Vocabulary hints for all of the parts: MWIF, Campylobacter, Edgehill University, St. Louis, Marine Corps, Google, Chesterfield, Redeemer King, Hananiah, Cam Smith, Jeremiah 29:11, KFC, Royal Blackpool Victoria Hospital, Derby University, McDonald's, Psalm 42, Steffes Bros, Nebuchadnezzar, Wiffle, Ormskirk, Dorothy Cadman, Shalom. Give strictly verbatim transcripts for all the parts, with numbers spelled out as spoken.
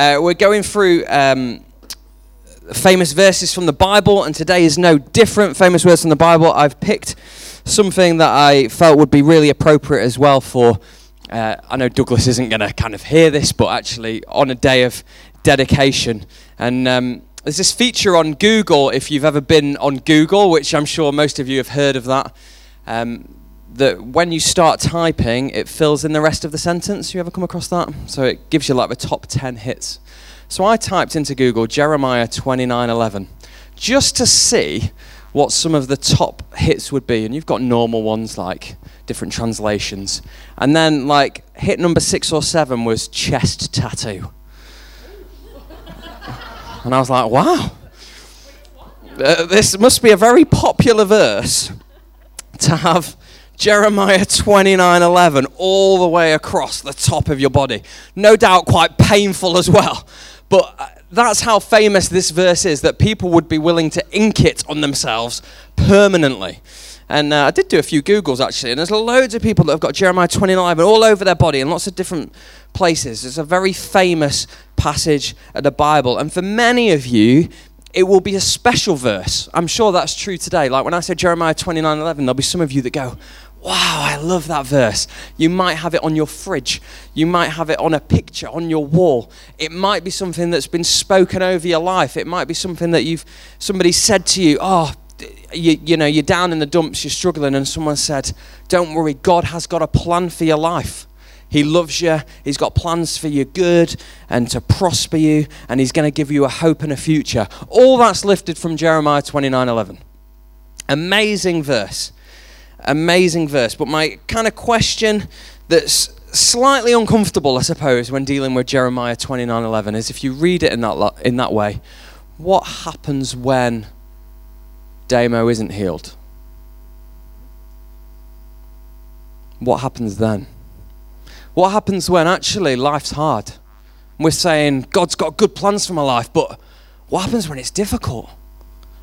Uh, we're going through um, famous verses from the Bible, and today is no different. Famous words from the Bible. I've picked something that I felt would be really appropriate as well for, uh, I know Douglas isn't going to kind of hear this, but actually on a day of dedication. And um, there's this feature on Google, if you've ever been on Google, which I'm sure most of you have heard of that, um, that when you start typing, it fills in the rest of the sentence. You ever come across that? So it gives you like the top ten hits. So I typed into Google Jeremiah twenty-nine eleven just to see what some of the top hits would be. And you've got normal ones like different translations. And then like hit number six or seven was chest tattoo. And I was like, wow, uh, this must be a very popular verse to have Jeremiah twenty-nine eleven all the way across the top of your body. No doubt quite painful as well. But that's how famous this verse is, that people would be willing to ink it on themselves permanently. And uh, I did do a few Googles, actually, and there's loads of people that have got Jeremiah twenty-nine eleven all over their body in lots of different places. It's a very famous passage of the Bible. And for many of you, it will be a special verse. I'm sure that's true today. Like when I say Jeremiah twenty-nine eleven, there'll be some of you that go, wow, I love that verse. You might have it on your fridge. You might have it on a picture, on your wall. It might be something that's been spoken over your life. It might be something that you've somebody said to you, oh, you, you know, you're down in the dumps, you're struggling, and someone said, don't worry, God has got a plan for your life. He loves you, he's got plans for your good and to prosper you, and he's going to give you a hope and a future. All that's lifted from Jeremiah twenty-nine eleven. Amazing verse. Amazing verse, but my kind of question that's slightly uncomfortable, I suppose, when dealing with Jeremiah twenty-nine eleven is, if you read it in that lo- in that way, what happens when Damo isn't healed? What happens then? What happens when actually life's hard? We're saying God's got good plans for my life, but what happens when it's difficult?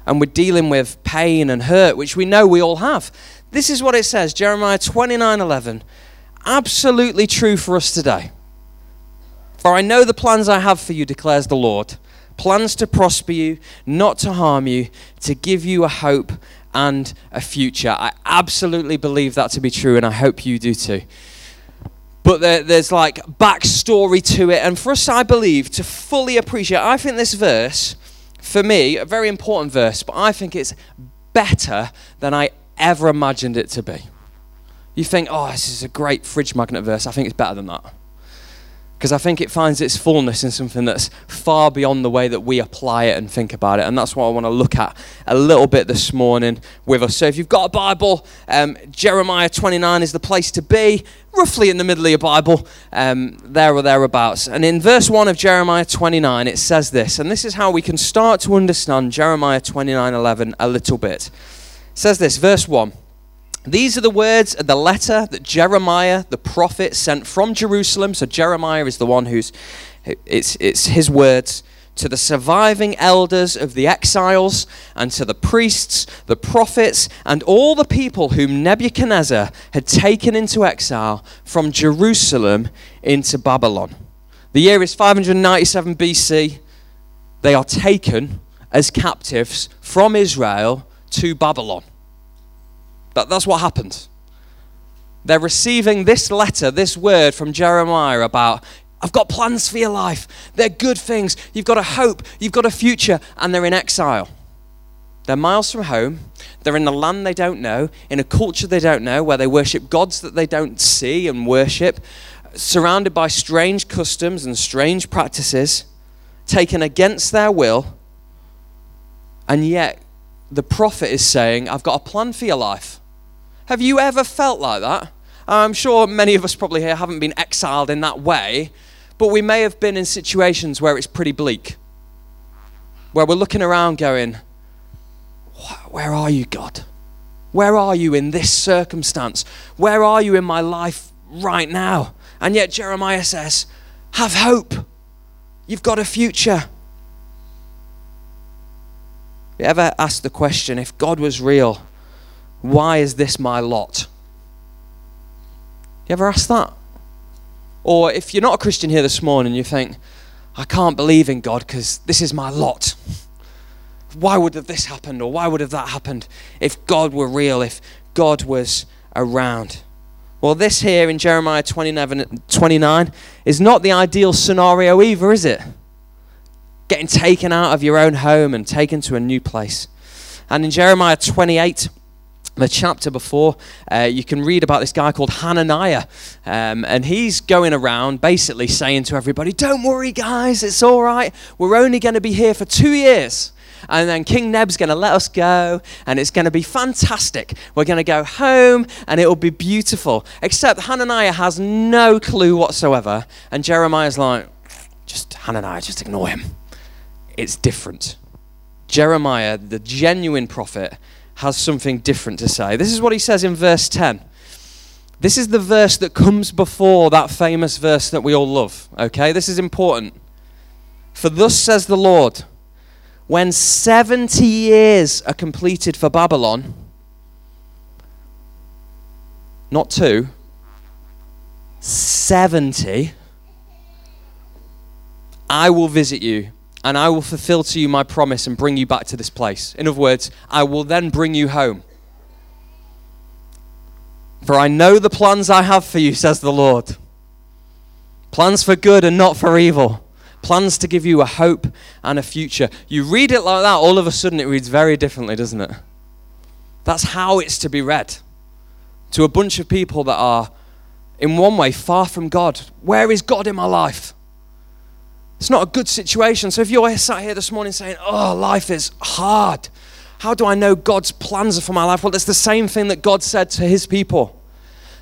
And we're dealing with pain and hurt, which we know we all have. This is what it says, Jeremiah twenty-nine eleven. Absolutely true for us today. For I know the plans I have for you, declares the Lord. Plans to prosper you, not to harm you, to give you a hope and a future. I absolutely believe that to be true, and I hope you do too. But there, there's like backstory to it. And for us, I believe, to fully appreciate, I think this verse, for me, a very important verse, but I think it's better than I ever imagined it to be. You think, oh, this is a great fridge magnet verse. I think it's better than that. Because I think it finds its fullness in something that's far beyond the way that we apply it and think about it. And that's what I want to look at a little bit this morning with us. So if you've got a Bible, um, Jeremiah twenty-nine is the place to be, roughly in the middle of your Bible, um, there or thereabouts. And in verse one of Jeremiah twenty-nine, it says this, and this is how we can start to understand Jeremiah twenty-nine eleven a little bit. It says this, verse one. These are the words of the letter that Jeremiah, the prophet, sent from Jerusalem. So Jeremiah is the one who's, it's it's his words, to the surviving elders of the exiles and to the priests, the prophets, and all the people whom Nebuchadnezzar had taken into exile from Jerusalem into Babylon. The year is five ninety-seven B C. They are taken as captives from Israel to Babylon. That's what happened. They're receiving this letter, this word from Jeremiah about, I've got plans for your life. They're good things. You've got a hope. You've got a future. And they're in exile. They're miles from home. They're in the land they don't know, in a culture they don't know, where they worship gods that they don't see and worship, surrounded by strange customs and strange practices, taken against their will. And yet, the prophet is saying, I've got a plan for your life. Have you ever felt like that? I'm sure many of us probably here haven't been exiled in that way, but we may have been in situations where it's pretty bleak, where we're looking around going, where are you, God? Where are you in this circumstance? Where are you in my life right now? And yet Jeremiah says, have hope. You've got a future. You ever ask the question, if God was real, why is this my lot? You ever ask that? Or if you're not a Christian here this morning, you think, I can't believe in God because this is my lot. Why would have this happened, or why would have that happened if God were real, if God was around? Well, this here in Jeremiah twenty-nine is not the ideal scenario either, is it? Getting taken out of your own home and taken to a new place. And in Jeremiah twenty-eight, the chapter before, uh, you can read about this guy called Hananiah. Um, and he's going around basically saying to everybody, don't worry, guys, it's all right. We're only going to be here for two years. And then King Neb's going to let us go, and it's going to be fantastic. We're going to go home, and it'll be beautiful. Except Hananiah has no clue whatsoever. And Jeremiah's like, just Hananiah, just ignore him. It's different. Jeremiah, the genuine prophet, has something different to say. This is what he says in verse ten. This is the verse that comes before that famous verse that we all love. Okay, this is important. For thus says the Lord, when seventy years are completed for Babylon, not two, seventy, I will visit you, and I will fulfill to you my promise and bring you back to this place. In other words, I will then bring you home. For I know the plans I have for you, says the Lord. Plans for good and not for evil. Plans to give you a hope and a future. You read it like that, all of a sudden it reads very differently, doesn't it? That's how it's to be read. To a bunch of people that are, in one way, far from God. Where is God in my life? It's not a good situation. So if you're sat here this morning saying, oh, life is hard. How do I know God's plans are for my life? Well, it's the same thing that God said to his people.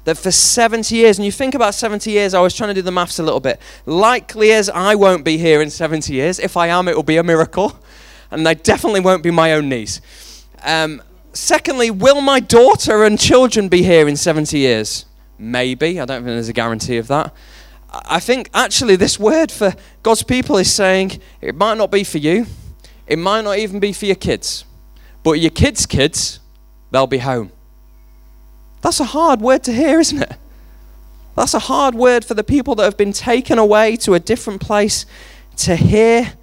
That for seventy years, and you think about seventy years, I was trying to do the maths a little bit. Likely is I won't be here in seventy years. If I am, it will be a miracle. And I definitely won't be my own niece. Um, secondly, will my daughter and children be here in seventy years? Maybe. I don't think there's a guarantee of that. I think actually this word for God's people is saying it might not be for you. It might not even be for your kids. But your kids' kids, they'll be home. That's a hard word to hear, isn't it? That's a hard word for the people that have been taken away to a different place to hear.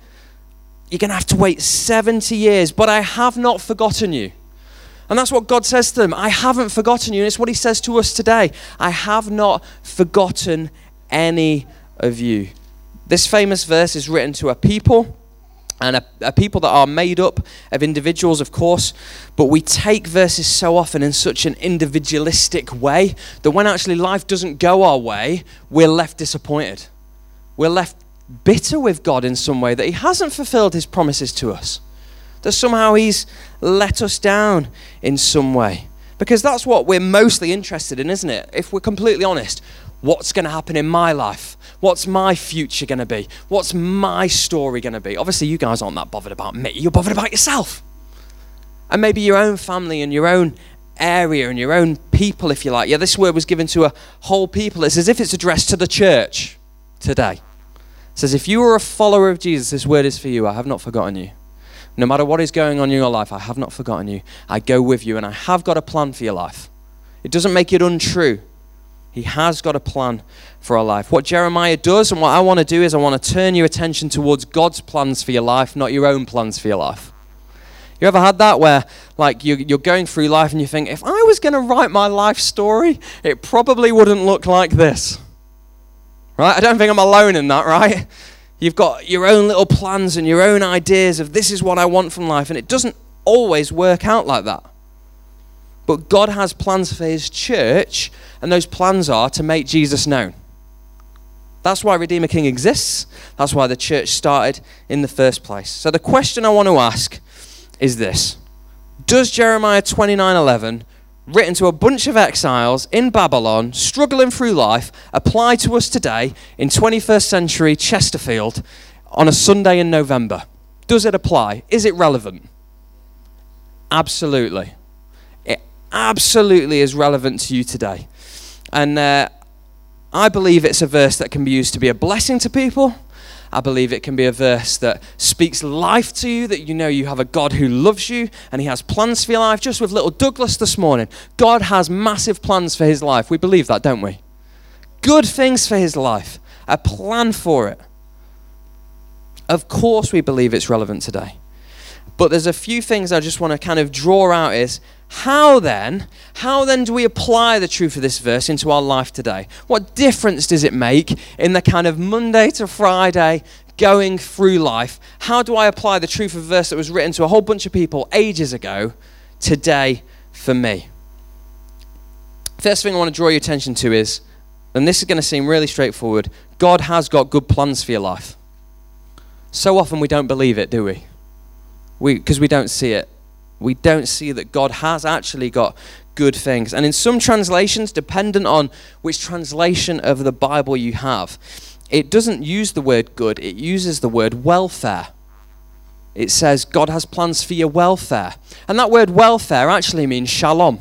You're going to have to wait seventy years, but I have not forgotten you. And that's what God says to them. I haven't forgotten you. And it's what he says to us today. I have not forgotten any of you. This famous verse is written to a people, and a, a people that are made up of individuals, of course, but we take verses so often in such an individualistic way that when actually life doesn't go our way, we're left disappointed. We're left bitter with God in some way that he hasn't fulfilled his promises to us, that somehow he's let us down in some way. Because that's what we're mostly interested in, isn't it? If we're completely honest, what's going to happen in my life? What's my future going to be? What's my story going to be? Obviously, you guys aren't that bothered about me. You're bothered about yourself. And maybe your own family and your own area and your own people, if you like. Yeah, this word was given to a whole people. It's as if it's addressed to the church today. It says, if you are a follower of Jesus, this word is for you. I have not forgotten you. No matter what is going on in your life, I have not forgotten you. I go with you, and I have got a plan for your life. It doesn't make it untrue. He has got a plan for our life. What Jeremiah does and what I want to do is I want to turn your attention towards God's plans for your life, not your own plans for your life. You ever had that where like you're, you're going through life and you think, if I was going to write my life story, it probably wouldn't look like this. Right? I don't think I'm alone in that, right? You've got your own little plans and your own ideas of this is what I want from life, and it doesn't always work out like that. But God has plans for his church, and those plans are to make Jesus known. That's why Redeemer King exists. That's why the church started in the first place. So the question I want to ask is this. Does Jeremiah twenty-nine eleven, written to a bunch of exiles in Babylon, struggling through life, apply to us today in twenty-first century Chesterfield on a Sunday in November? Does it apply? Is it relevant? Absolutely. Absolutely is relevant to you today. And uh, I believe it's a verse that can be used to be a blessing to people. I believe it can be a verse that speaks life to you, that you know you have a God who loves you and he has plans for your life. Just with little Douglas this morning, God has massive plans for his life. We believe that, don't we? Good things for his life, a plan for it. Of course we believe it's relevant today. But there's a few things I just want to kind of draw out is, how then, how then do we apply the truth of this verse into our life today? What difference does it make in the kind of Monday to Friday going through life? How do I apply the truth of a verse that was written to a whole bunch of people ages ago, today for me? First thing I want to draw your attention to is, and this is going to seem really straightforward, God has got good plans for your life. So often we don't believe it, do we? We, because we don't see it. We don't see that God has actually got good things. And in some translations, dependent on which translation of the Bible you have, it doesn't use the word good, it uses the word welfare. It says God has plans for your welfare. And that word welfare actually means shalom,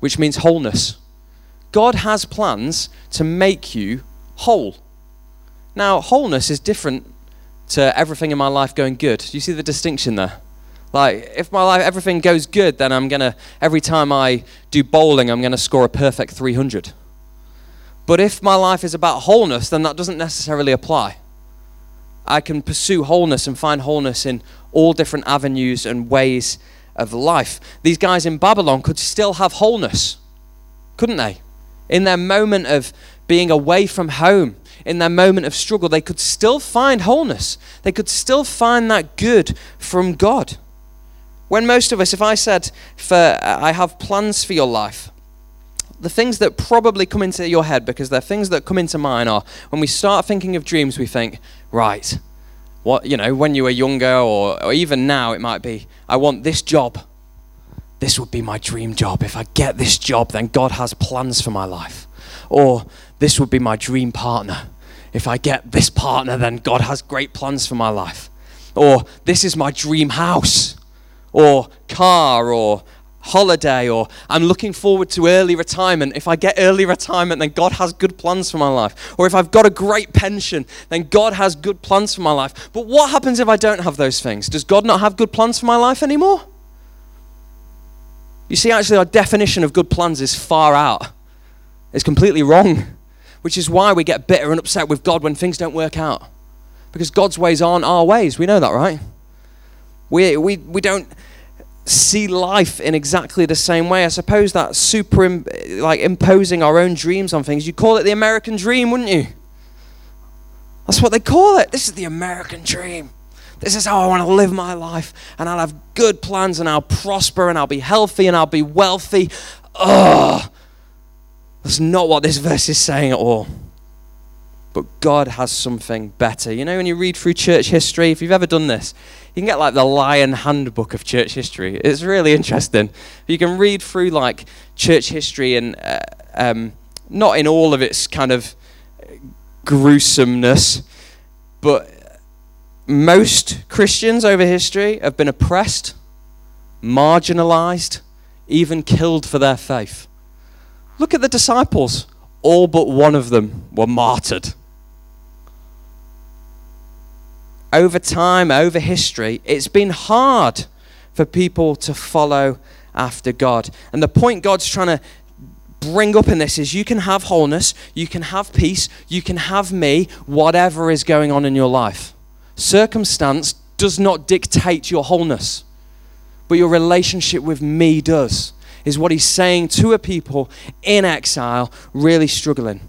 which means wholeness. God has plans to make you whole. Now, wholeness is different to everything in my life going good. Do you see the distinction there? Like, if my life, everything goes good, then I'm going to, every time I do bowling, I'm going to score a perfect three hundred. But if my life is about wholeness, then that doesn't necessarily apply. I can pursue wholeness and find wholeness in all different avenues and ways of life. These guys in Babylon could still have wholeness, couldn't they? In their moment of being away from home, in their moment of struggle, they could still find wholeness. They could still find that good from God. When most of us, if I said, for I have plans for your life, the things that probably come into your head, because they're things that come into mine, are when we start thinking of dreams, we think, right, what, you know, when you were younger, or, or even now, it might be, I want this job. This would be my dream job. If I get this job, then God has plans for my life. Or this would be my dream partner. If I get this partner, then God has great plans for my life. Or this is my dream house, or car, or holiday, or I'm looking forward to early retirement. If I get early retirement, then God has good plans for my life. Or if I've got a great pension, then God has good plans for my life. But what happens if I don't have those things? Does God not have good plans for my life anymore? You see, actually, our definition of good plans is far out. It's completely wrong, which is why we get bitter and upset with God when things don't work out, because God's ways aren't our ways. We know that, right? We we we don't see life in exactly the same way. I suppose that super, like imposing our own dreams on things, you'd call it the American dream, wouldn't you? That's what they call it. This is the American dream. This is how I want to live my life, and I'll have good plans, and I'll prosper, and I'll be healthy, and I'll be wealthy. Ugh. That's not what this verse is saying at all. But God has something better. You know, when you read through church history, if you've ever done this, you can get like the Lion Handbook of church history. It's really interesting. You can read through like church history, and uh, um, not in all of its kind of gruesomeness, but most Christians over history have been oppressed, marginalized, even killed for their faith. Look at the disciples. All but one of them were martyred. Over time, over history, it's been hard for people to follow after God. And the point God's trying to bring up in this is, you can have wholeness, you can have peace, you can have me, whatever is going on in your life. Circumstance does not dictate your wholeness, but your relationship with me does. Is what he's saying to a people in exile, really struggling.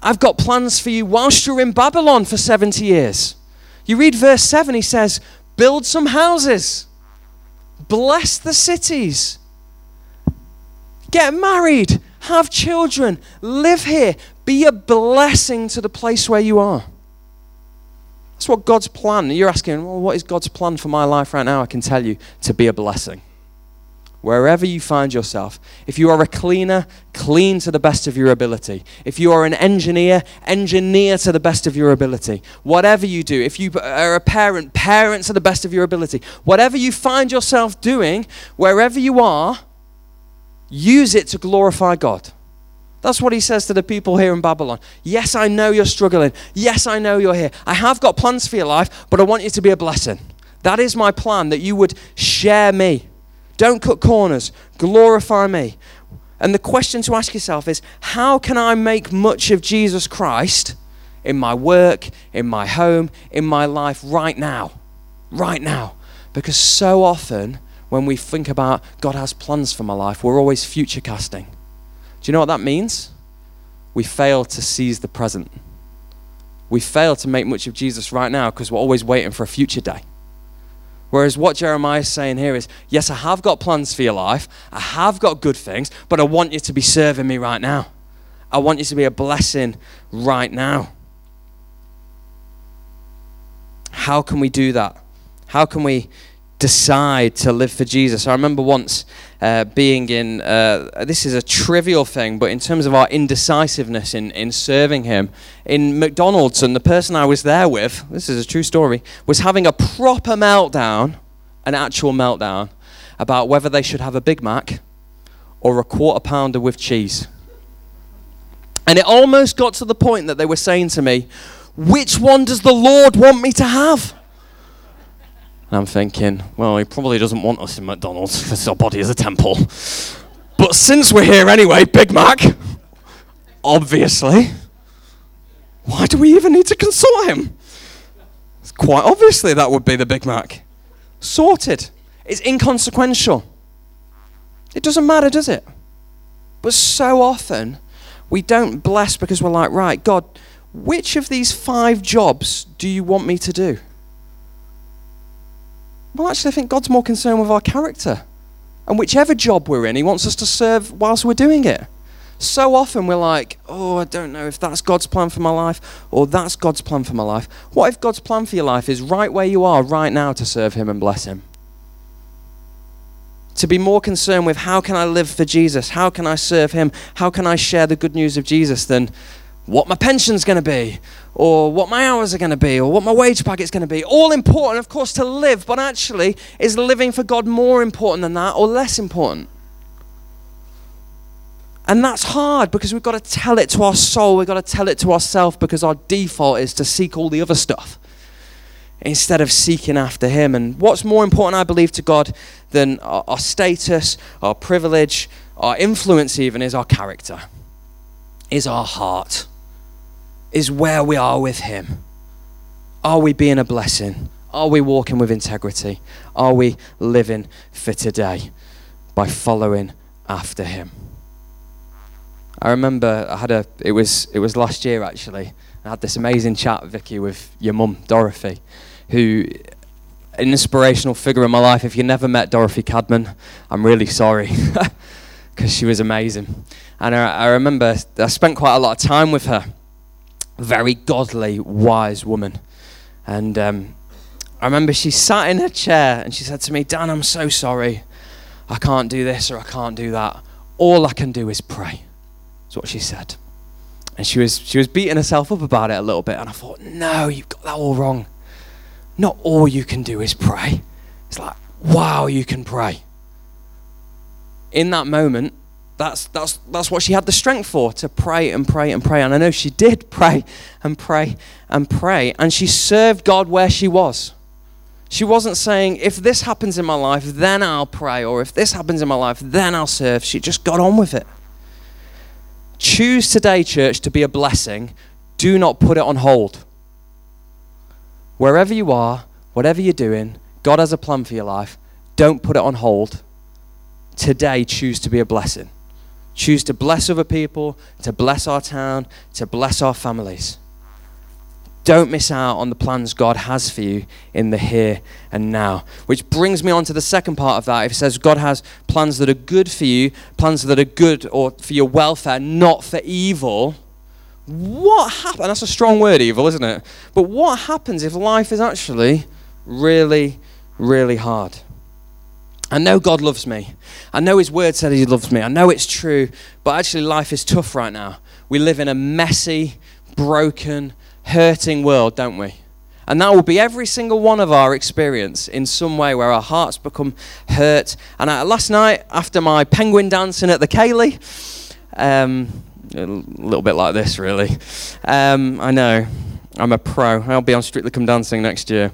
I've got plans for you whilst you're in Babylon for seventy years. You read verse seven, he says, build some houses, bless the cities, get married, have children, live here, be a blessing to the place where you are. That's what God's plan. You're asking, well, what is God's plan for my life right now? I can tell you, to be a blessing. Wherever you find yourself, if you are a cleaner, clean to the best of your ability. If you are an engineer, engineer to the best of your ability. Whatever you do, if you are a parent, parent to the best of your ability. Whatever you find yourself doing, wherever you are, use it to glorify God. That's what he says to the people here in Babylon. Yes, I know you're struggling. Yes, I know you're here. I have got plans for your life, but I want you to be a blessing. That is my plan, that you would share me. Don't cut corners. Glorify me. And the question to ask yourself is, how can I make much of Jesus Christ in my work, in my home, in my life right now. Right now. Because so often when we think about God has plans for my life, we're always future casting. Do you know what that means? We fail to seize the present. We fail to make much of Jesus right now because we're always waiting for a future day. Whereas what Jeremiah is saying here is, yes, I have got plans for your life. I have got good things, but I want you to be serving me right now. I want you to be a blessing right now. How can we do that? How can we decide to live for Jesus? I remember once uh, being in, uh, this is a trivial thing, but in terms of our indecisiveness in, in serving him, in McDonald's, and the person I was there with, this is a true story, was having a proper meltdown, an actual meltdown, about whether they should have a Big Mac or a quarter pounder with cheese. And it almost got to the point that they were saying to me, which one does the Lord want me to have? And I'm thinking, well, he probably doesn't want us in McDonald's because our body is a temple. But since we're here anyway, Big Mac, obviously, why do we even need to consult him? Quite obviously that would be the Big Mac. Sorted. It's inconsequential. It doesn't matter, does it? But so often we don't bless because we're like, right, God, which of these five jobs do you want me to do? Well, actually, I think God's more concerned with our character. And whichever job we're in, he wants us to serve whilst we're doing it. So often we're like, oh, I don't know if that's God's plan for my life or that's God's plan for my life. What if God's plan for your life is right where you are right now to serve him and bless him? To be more concerned with how can I live for Jesus? How can I serve him? How can I share the good news of Jesus than what my pension's going to be, or what my hours are going to be, or what my wage packet's going to be. All important, of course, to live, but actually, is living for God more important than that, or less important? And that's hard, because we've got to tell it to our soul, we've got to tell it to ourselves, because our default is to seek all the other stuff, instead of seeking after him. And what's more important, I believe, to God than our, our status, our privilege, our influence even, is our character, is our heart. Is where we are with him. Are we being a blessing? Are we walking with integrity? Are we living for today by following after him? I remember I had a, it was it was last year actually, I had this amazing chat, Vicky, with your mum, Dorothy, who, an inspirational figure in my life. If you never met Dorothy Cadman, I'm really sorry, because she was amazing. And I, I remember I spent quite a lot of time with her. Very godly, wise woman. And um, I remember she sat in her chair and she said to me, Dan, I'm so sorry. I can't do this or I can't do that. All I can do is pray. That's what she said. And she was she was beating herself up about it a little bit. And I thought, no, you've got that all wrong. Not all you can do is pray. It's like, wow, you can pray. In that moment, That's that's that's what she had the strength for, to pray and pray and pray. And I know she did pray and pray and pray. And she served God where she was. She wasn't saying, if this happens in my life, then I'll pray. Or if this happens in my life, then I'll serve. She just got on with it. Choose today, church, to be a blessing. Do not put it on hold. Wherever you are, whatever you're doing, God has a plan for your life. Don't put it on hold. Today, choose to be a blessing. Choose to bless other people, to bless our town, to bless our families. Don't miss out on the plans God has for you in the here and now. Which brings me on to the second part of that. It says God has plans that are good for you, plans that are good or for your welfare, not for evil. What happens? That's a strong word, evil, isn't it? But what happens if life is actually really, really hard? I know God loves me. I know his word said he loves me. I know it's true, but actually life is tough right now. We live in a messy, broken, hurting world, don't we? And that will be every single one of our experience in some way where our hearts become hurt. And I, last night, after my penguin dancing at the Cayley, um, a little bit like this, really. Um, I know, I'm a pro. I'll be on Strictly Come Dancing next year.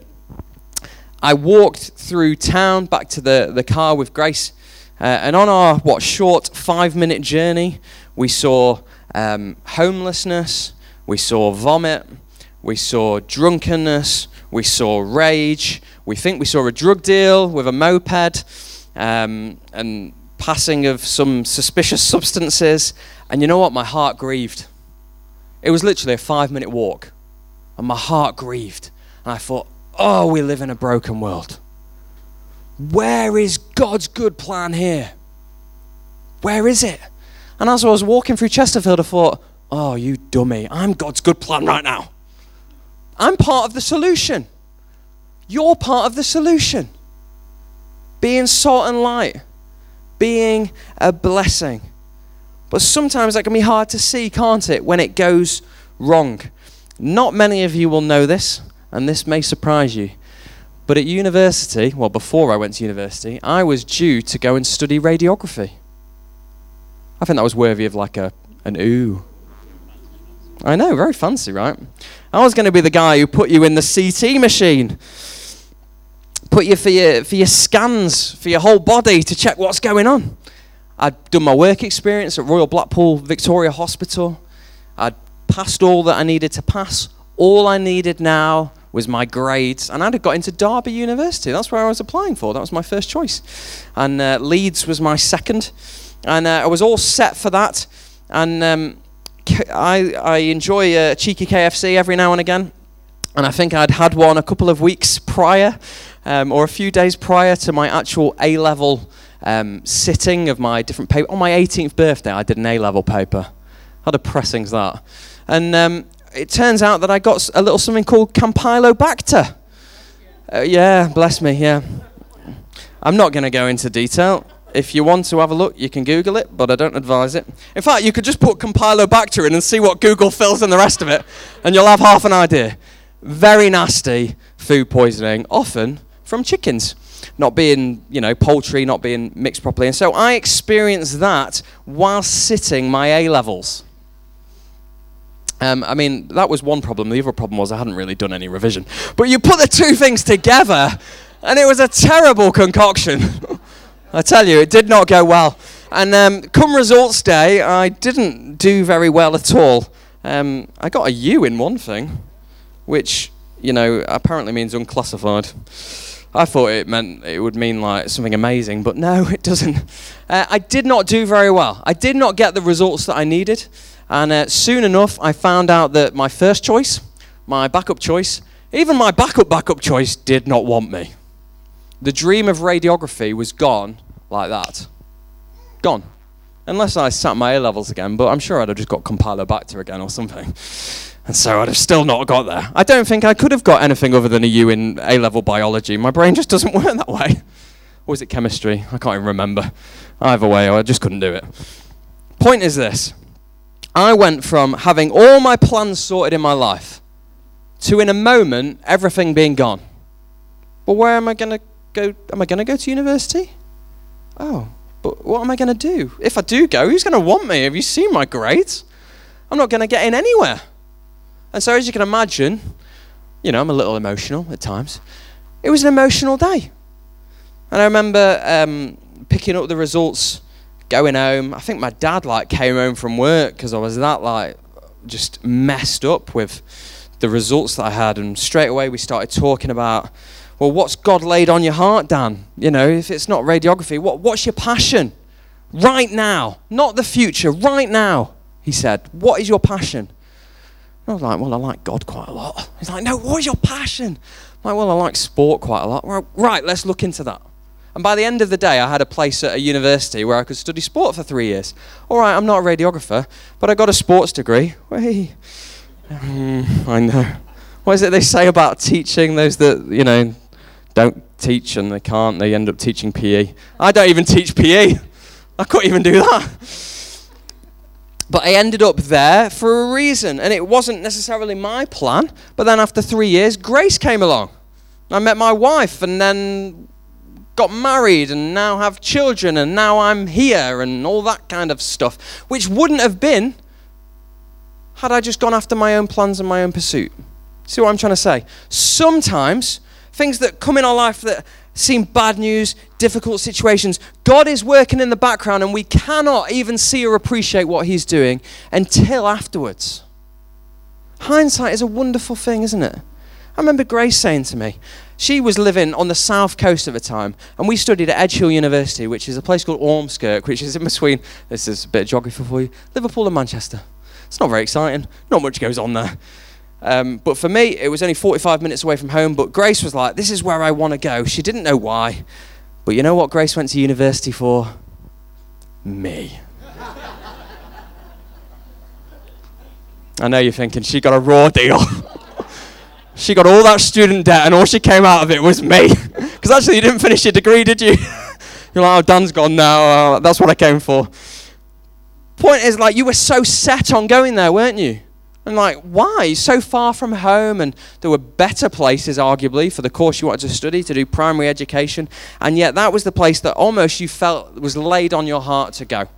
I walked through town back to the, the car with Grace, uh, and on our, what, short five-minute journey, we saw um, homelessness, We saw vomit, we saw drunkenness, we saw rage, we think we saw a drug deal with a moped, um, and passing of some suspicious substances. And you know what? My heart grieved. It was literally a five-minute walk, and my heart grieved. And I thought, oh, we live in a broken world. Where is God's good plan here? Where is it? And as I was walking through Chesterfield, I thought, oh, you dummy, I'm God's good plan right now. I'm part of the solution. You're part of the solution. Being salt and light, being a blessing. But sometimes that can be hard to see, can't it, when it goes wrong? Not many of you will know this, and this may surprise you. But at university, well, before I went to university, I was due to go and study radiography. I think that was worthy of like a an ooh. I know, very fancy, right? I was going to be the guy who put you in the C T machine, put you for your for your scans, for your whole body to check what's going on. I'd done my work experience at Royal Blackpool Victoria Hospital. I'd passed all that I needed to pass. All I needed now was my grades, and I'd have got into Derby University. That's where I was applying for. That was my first choice, and uh, Leeds was my second, and uh, I was all set for that. And um, I, I enjoy a cheeky K F C every now and again, and I think I'd had one a couple of weeks prior, um, or a few days prior to my actual A-level um, sitting of my different paper. On my eighteenth birthday, I did an A-level paper. How depressing is that? And um, it turns out that I got a little something called Campylobacter. Uh, yeah, bless me, yeah. I'm not going to go into detail. If you want to have a look, you can Google it, but I don't advise it. In fact, you could just put Campylobacter in and see what Google fills in the rest of it, and you'll have half an idea. Very nasty food poisoning, often from chickens. Not being, you know, poultry, not being mixed properly. And so I experienced that while sitting my A-levels. Um, I mean, that was one problem. The other problem was I hadn't really done any revision. But you put the two things together, and it was a terrible concoction. I tell you, it did not go well. And um, come results day, I didn't do very well at all. Um, I got a U in one thing, which, you know, apparently means unclassified. I thought it meant it would mean like something amazing, but no, it doesn't. Uh, I did not do very well. I did not get the results that I needed. And uh, soon enough, I found out that my first choice, my backup choice, even my backup backup choice did not want me. The dream of radiography was gone like that. Gone. Unless I sat my A-levels again, but I'm sure I'd have just got Campylobacter again or something. And so I'd have still not got there. I don't think I could have got anything other than a U in A-level biology. My brain just doesn't work that way. Or was it chemistry? I can't even remember. Either way, I just couldn't do it. Point is this. I went from having all my plans sorted in my life to, in a moment, everything being gone. But where am I going to go? Am I going to go to university? Oh, but what am I going to do? If I do go, who's going to want me? Have you seen my grades? I'm not going to get in anywhere. And so, as you can imagine, you know, I'm a little emotional at times. It was an emotional day. And I remember um, picking up the results, going home. I think my dad like came home from work because I was that like just messed up with the results that I had, and straight away we started talking about, well, what's God laid on your heart, Dan? You know, if it's not radiography, what what's your passion right now? Not the future, right now, he said. What is your passion? I was like, well, I like God quite a lot. He's like, no, what is your passion? I'm like, well, I like sport quite a lot. Right, let's look into that. And by the end of the day, I had a place at a university where I could study sport for three years. All right, I'm not a radiographer, but I got a sports degree. Wait, um, I know. What is it they say about teaching? Those that, you know, don't teach and they can't, they end up teaching P E. I don't even teach P E. I couldn't even do that. But I ended up there for a reason, and it wasn't necessarily my plan. But then after three years, Grace came along. I met my wife, and then got married, and now have children, and now I'm here, and all that kind of stuff, which wouldn't have been had I just gone after my own plans and my own pursuit. See what I'm trying to say? Sometimes things that come in our life that seem bad news, difficult situations, God is working in the background, and we cannot even see or appreciate what he's doing until afterwards. Hindsight is a wonderful thing, isn't it? I remember Grace saying to me, she was living on the south coast at the time, and we studied at Edgehill University, which is a place called Ormskirk, which is in between, this is a bit of geography for you, Liverpool and Manchester. It's not very exciting, not much goes on there. Um, but for me, it was only forty-five minutes away from home, but Grace was like, this is where I want to go. She didn't know why, but you know what Grace went to university for? Me. I know you're thinking, she got a raw deal. She got all that student debt and all she came out of it was me. Because actually you didn't finish your degree, did you? You're like, oh, Dan's gone now. Uh, that's what I came for. Point is, like, you were so set on going there, weren't you? And like, why? So far from home, and there were better places, arguably, for the course you wanted to study, to do primary education. And yet that was the place that almost you felt was laid on your heart to go.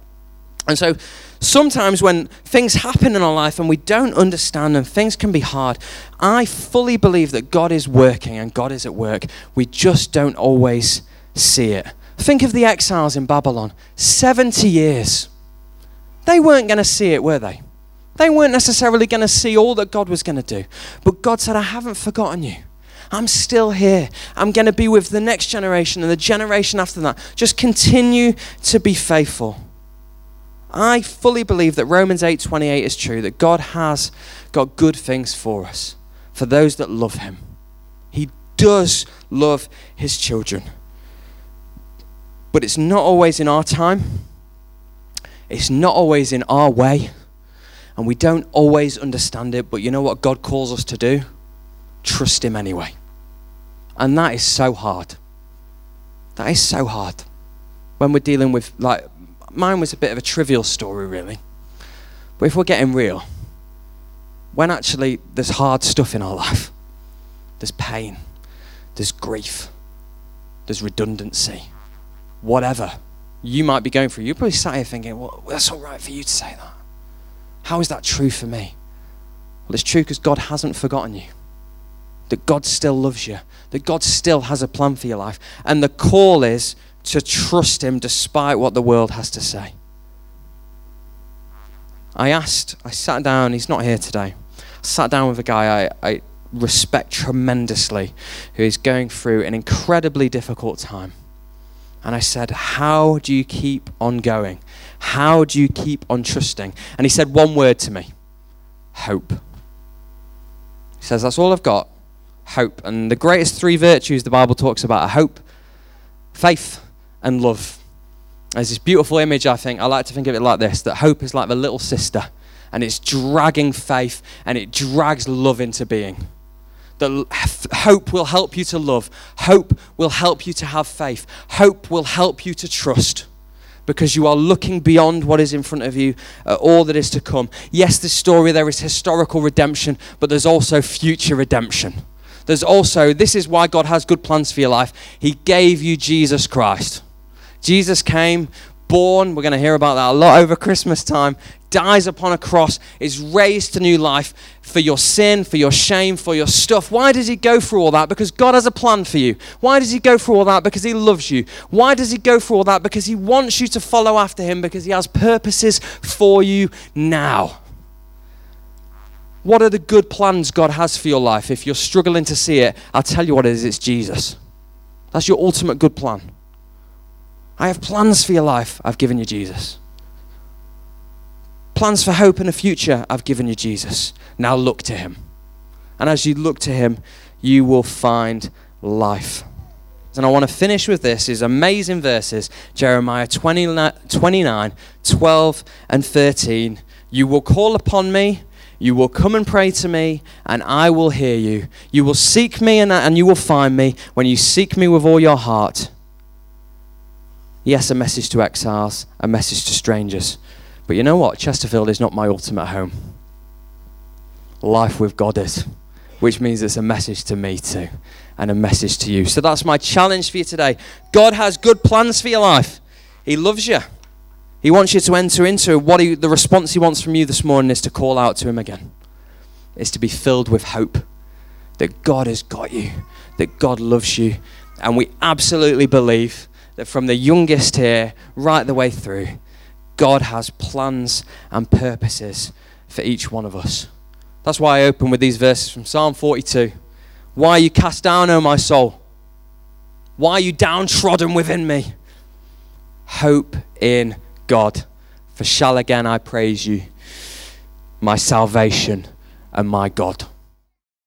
And so sometimes when things happen in our life and we don't understand and things can be hard, I fully believe that God is working and God is at work. We just don't always see it. Think of the exiles in Babylon, seventy years. They weren't going to see it, were they? They weren't necessarily going to see all that God was going to do. But God said, I haven't forgotten you. I'm still here. I'm going to be with the next generation and the generation after that. Just continue to be faithful. I fully believe that Romans eight twenty-eight is true, that God has got good things for us, for those that love him. He does love his children. But it's not always in our time. It's not always in our way. And we don't always understand it, but you know what God calls us to do? Trust him anyway. And that is so hard. That is so hard. When we're dealing with, like, mine was a bit of a trivial story, really. But if we're getting real, when actually there's hard stuff in our life, there's pain, there's grief, there's redundancy, whatever you might be going through, you're probably sat here thinking, well, that's all right for you to say that. How is that true for me? Well, it's true because God hasn't forgotten you, that God still loves you, that God still has a plan for your life. And the call is to trust him despite what the world has to say. I asked, I sat down, he's not here today, I sat down with a guy I, I respect tremendously who is going through an incredibly difficult time. And I said, how do you keep on going? How do you keep on trusting? And he said one word to me, hope. He says, that's all I've got, hope. And the greatest three virtues the Bible talks about are hope, faith, and love. There's this beautiful image, I think. I like to think of it like this, that hope is like the little sister, and it's dragging faith, and it drags love into being. That hope will help you to love. Hope will help you to have faith. Hope will help you to trust, because you are looking beyond what is in front of you, at all that is to come. Yes, this story, there is historical redemption, but there's also future redemption. There's also, this is why God has good plans for your life. He gave you Jesus Christ. Jesus came, born, we're going to hear about that a lot over Christmas time, dies upon a cross, is raised to new life for your sin, for your shame, for your stuff. Why does he go through all that? Because God has a plan for you. Why does he go through all that? Because he loves you. Why does he go through all that? Because he wants you to follow after him, because he has purposes for you now. What are the good plans God has for your life? If you're struggling to see it, I'll tell you what it is, it's Jesus. That's your ultimate good plan. I have plans for your life, I've given you Jesus. Plans for hope and a future, I've given you Jesus. Now look to him. And as you look to him, you will find life. And I want to finish with this, is amazing verses, Jeremiah twenty-nine, twelve and thirteen. You will call upon me, you will come and pray to me, and I will hear you. You will seek me, and, and you will find me when you seek me with all your heart. Yes, a message to exiles, a message to strangers. But you know what? Chesterfield is not my ultimate home. Life with God is, which means it's a message to me too, and a message to you. So that's my challenge for you today. God has good plans for your life. He loves you. He wants you to enter into what he, the response he wants from you this morning is to call out to him again. It's to be filled with hope that God has got you, that God loves you. And we absolutely believe that from the youngest here, right the way through, God has plans and purposes for each one of us. That's why I open with these verses from Psalm forty-two. Why are you cast down, O my soul? Why are you downtrodden within me? Hope in God, for shall again I praise you, my salvation and my God.